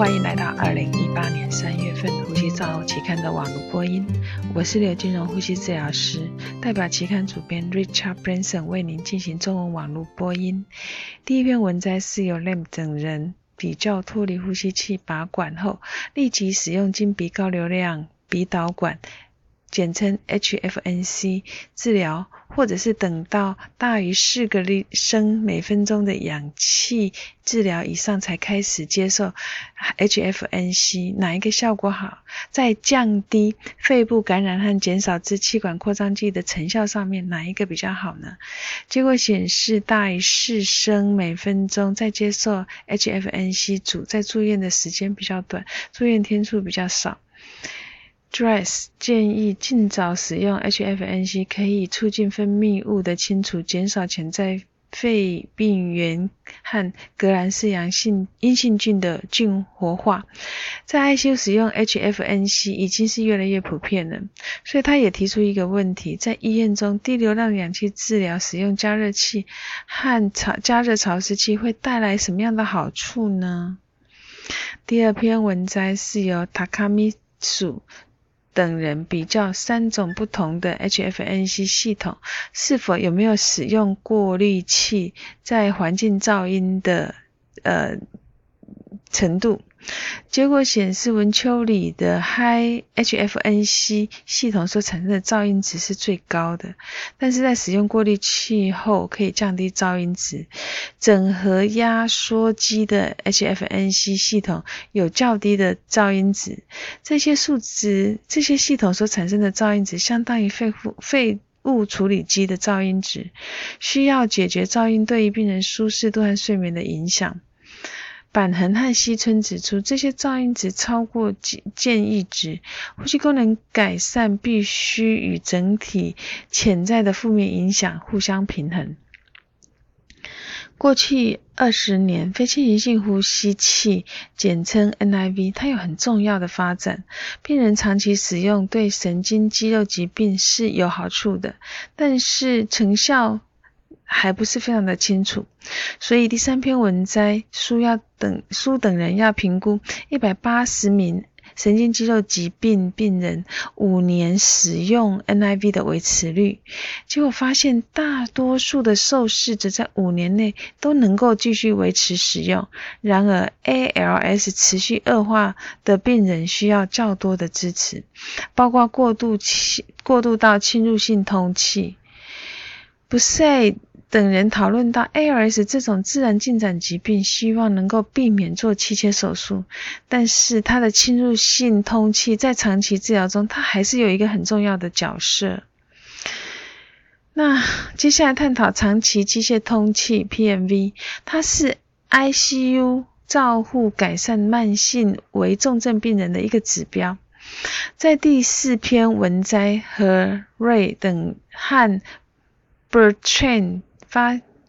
欢迎来到2018年3月份呼吸照期刊的网络播音，我是刘金荣呼吸治疗师，代表期刊主编 Richard Branson 为您进行中文网络播音。第一篇文摘是由 Litt 等人比较脱离呼吸器拔管后立即使用经鼻高流量鼻导管，简称 HFNC 治疗，或者是等到大于4个升每分钟的氧气治疗以上才开始接受 HFNC， 哪一个效果好？在降低肺部感染和减少支气管扩张剂的成效上面，哪一个比较好呢？结果显示，大于4升每分钟在接受 HFNC 组，在住院的时间比较短，住院天数比较少。Dewpress 建议尽早使用 HFNC， 可以促进分泌物的清除，减少潜在肺病原和革兰氏阴性菌的菌活化。在 ICU 使用 HFNC 已经是越来越普遍了，所以他也提出一个问题，在医院中低流量氧气治疗使用加热器和加热潮湿器会带来什么样的好处呢？第二篇文摘是由 Takamitsu等人比较3种不同的 HFNC 系统是否有没有使用过滤器在环境噪音的程度。结果显示，文丘里的 High HFNC 系统所产生的噪音值是最高的，但是在使用过滤器后可以降低噪音值。整合压缩机的 HFNC 系统有较低的噪音值，这些系统所产生的噪音值相当于废物处理机的噪音值，需要解决噪音对于病人舒适度和睡眠的影响。板痕和西村指出，这些噪音值超过建议值，呼吸功能改善必须与整体潜在的负面影响互相平衡。过去20年，非侵袭性呼吸器简称 NIV， 它有很重要的发展，病人长期使用对神经肌肉疾病是有好处的，但是成效还不是非常的清楚，所以第三篇文摘书等人要评估180名神经肌肉疾病病人5年使用 NIV 的维持率，结果发现大多数的受试者在5年内都能够继续维持使用，然而 ALS 持续恶化的病人需要较多的支持，包括过渡到侵入性通气。不是等人讨论到 ALS 这种自然进展疾病希望能够避免做气切手术，但是它的侵入性通气在长期治疗中它还是有一个很重要的角色。那接下来探讨长期机械通气 PMV， 它是 ICU 照护改善慢性危重症病人的一个指标。在第4篇文摘和瑞等和Bertrand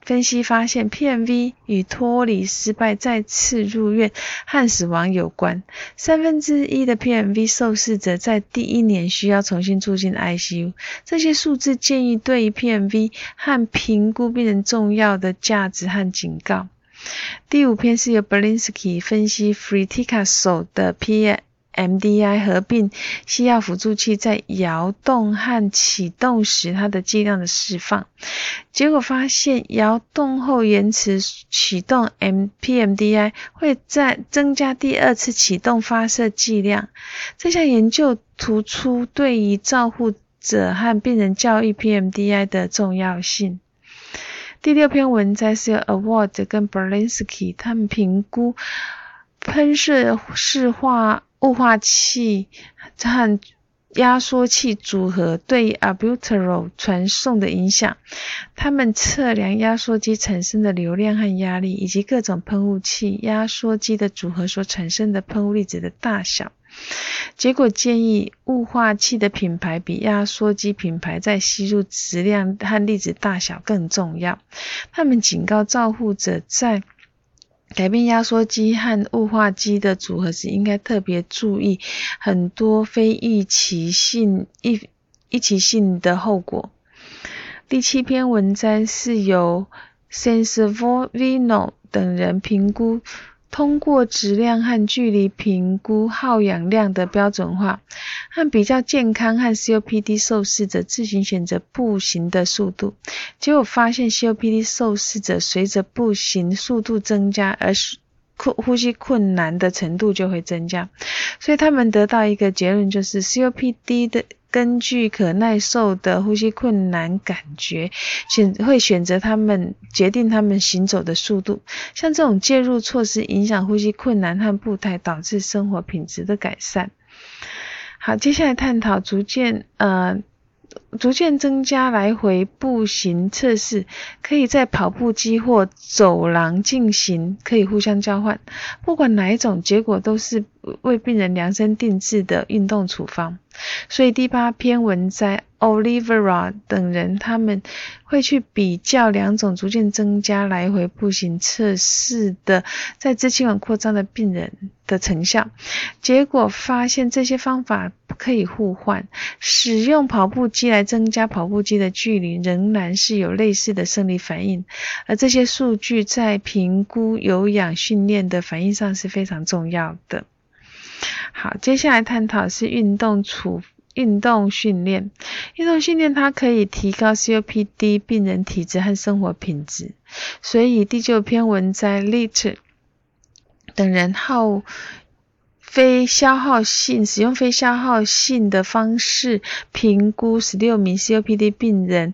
分析发现 PMV 与脱离失败、再次入院和死亡有关。1/3的 PMV 受试者在第1年需要重新住进 ICU。这些数字建议对于 PMV 和评估病人重要的价值和警告。第5篇是由 Berlinsky 分析 Fritikasso 的 PMDI 合并西药辅助器在摇动和启动时它的剂量的释放，结果发现摇动后延迟启动 PMDI 会在增加第2次启动发射剂量。这项研究突出对于照护者和病人教育 PMDI 的重要性。第6篇文摘是由 Award 跟 Berlinsky 他们评估喷射式雾化器和压缩器组合对 Arbuterol 传送的影响，他们测量压缩机产生的流量和压力，以及各种喷雾器、压缩机的组合所产生的喷雾粒子的大小。结果建议雾化器的品牌比压缩机品牌在吸入质量和粒子大小更重要。他们警告照护者在改变压缩机和雾化机的组合时应该特别注意很多非预期性的后果。第7篇文章是由 Senservino 等人评估通过质量和距离评估耗氧量的标准化，和比较健康和 COPD 受试者自行选择步行的速度，结果发现 COPD 受试者随着步行速度增加而呼吸困难的程度就会增加，所以他们得到一个结论，就是 COPD 的根据可耐受的呼吸困难感觉，决定他们行走的速度。像这种介入措施影响呼吸困难和步态，导致生活品质的改善。好，接下来探讨逐渐增加来回步行测试，可以在跑步机或走廊进行，可以互相交换。不管哪一种，结果都是为病人量身定制的运动处方。所以第8篇文在 Olivera 等人，他们会去比较两种逐渐增加来回步行测试的在支气管扩张的病人的成效，结果发现这些方法可以互换，使用跑步机来增加跑步机的距离仍然是有类似的生理反应，而这些数据在评估有氧训练的反应上是非常重要的。好，接下来探讨是运动训练。运动训练它可以提高 COPD 病人体质和生活品质，所以第9篇文在 Litt 等人使用非消耗性的方式评估16名 COPD 病人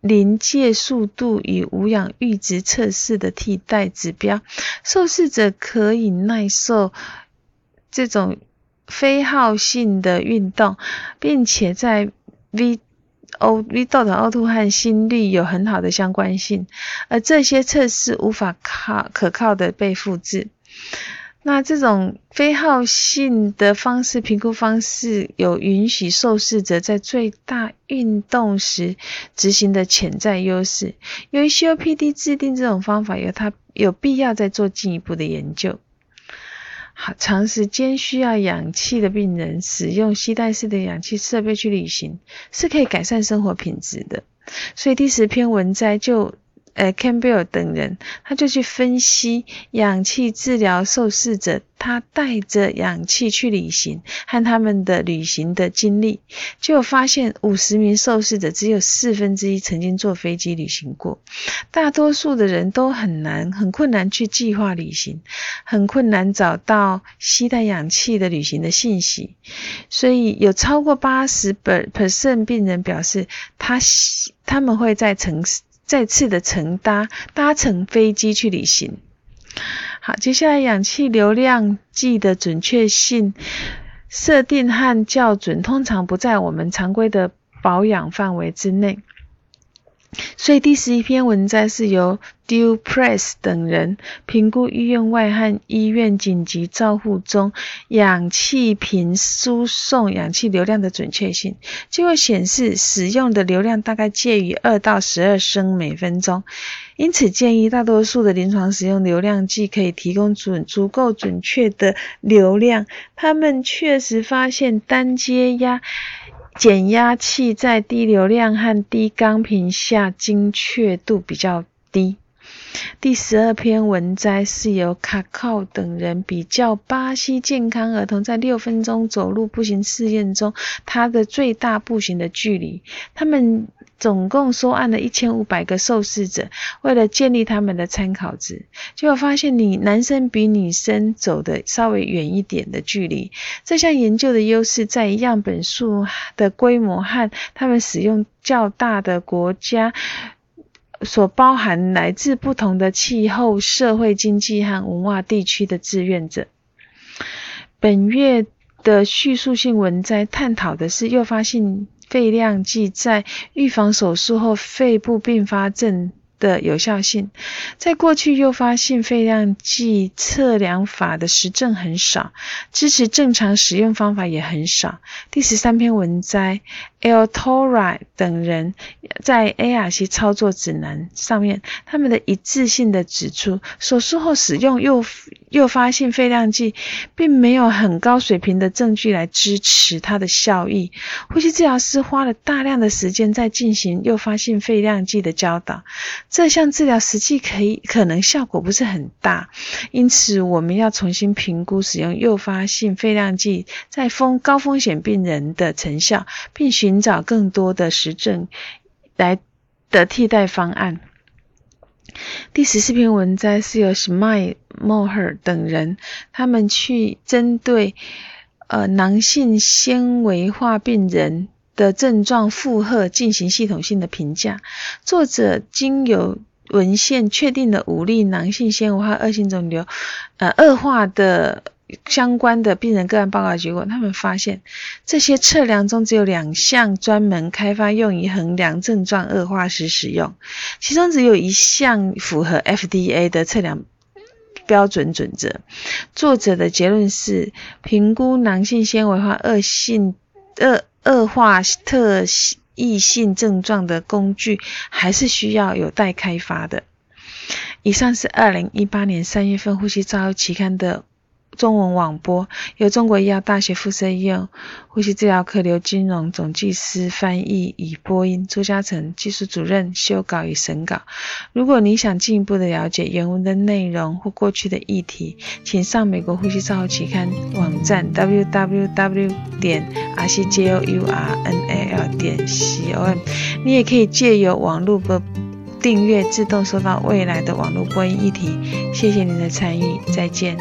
临界速度与无氧阈值测试的替代指标，受试者可以耐受这种非耗性的运动，并且在 V2O2 和心率有很好的相关性，而这些测试无法可靠的被复制。那这种非耗性的评估方式有允许受试者在最大运动时执行的潜在优势。由于 COPD 制定这种方法，有必要再做进一步的研究。好，长时间需要氧气的病人使用吸带式的氧气设备去旅行，是可以改善生活品质的。所以第10篇文摘就Campbell 等人，他就去分析氧气治疗受试者他带着氧气去旅行和他们的旅行的经历，结果发现50名受试者只有1/4曾经坐飞机旅行过，大多数的人都很困难去计划旅行，很困难找到携带氧气的旅行的信息，所以有超过 80% 病人表示他们会再次的搭乘飞机去旅行。好，接下来氧气流量计的准确性设定和校准通常不在我们常规的保养范围之内，所以第11篇文摘是由 Dewpress 等人评估医院外和医院紧急照护中氧气瓶输送氧气流量的准确性，结果显示使用的流量大概介于2到12升每分钟，因此建议大多数的临床使用流量计可以提供足够准确的流量。他们确实发现单接减压器在低流量和低钢瓶下精确度比较低。第12篇文摘是由卡靠等人比较巴西健康儿童在6分钟走路步行试验中他的最大步行的距离。他们总共收案了1500个受试者，为了建立他们的参考值，结果发现男生比女生走的稍微远一点的距离。这项研究的优势在于样本数的规模和他们使用较大的国家所包含来自不同的气候、社会、经济和文化地区的志愿者。本月的叙述性文摘探讨的是诱发性肺量计在预防手术后肺部并发症的有效性。在过去，诱发性肺量计测量法的实证很少，支持正常使用方法也很少。第13篇文摘 Arbuterol 等人在 ARC 操作指南上面，他们的一致性的指出，手术后使用诱发性肺量计并没有很高水平的证据来支持它的效益。呼吸治疗师花了大量的时间在进行诱发性肺量计的教导，这项治疗实际可能效果不是很大，因此我们要重新评估使用诱发性肺量剂在高风险病人的成效，并寻找更多的实证来的替代方案。第14篇文摘是由 Smile、Moher 等人，他们去针对囊性纤维化病人的症状负荷进行系统性的评价。作者经由文献确定了5例囊性纤维化恶性肿瘤恶化的相关的病人个案报告结果，他们发现这些测量中只有2项专门开发用于衡量症状恶化时使用，其中只有1项符合 FDA 的测量标准准则。作者的结论是，评估囊性纤维化恶化特异性症状的工具还是需要有待开发的。以上是2018年3月份《呼吸照护》期刊的中文网播，由中国医药大学附设医院呼吸治疗科刘金荣总技师翻译与播音，朱嘉诚技术主任修稿与审稿。如果你想进一步的了解原文的内容或过去的议题，请上美国呼吸照护期刊网站 www.rcjournal.com， 你也可以借由网络的订阅自动收到未来的网络播音议题。谢谢您的参与，再见。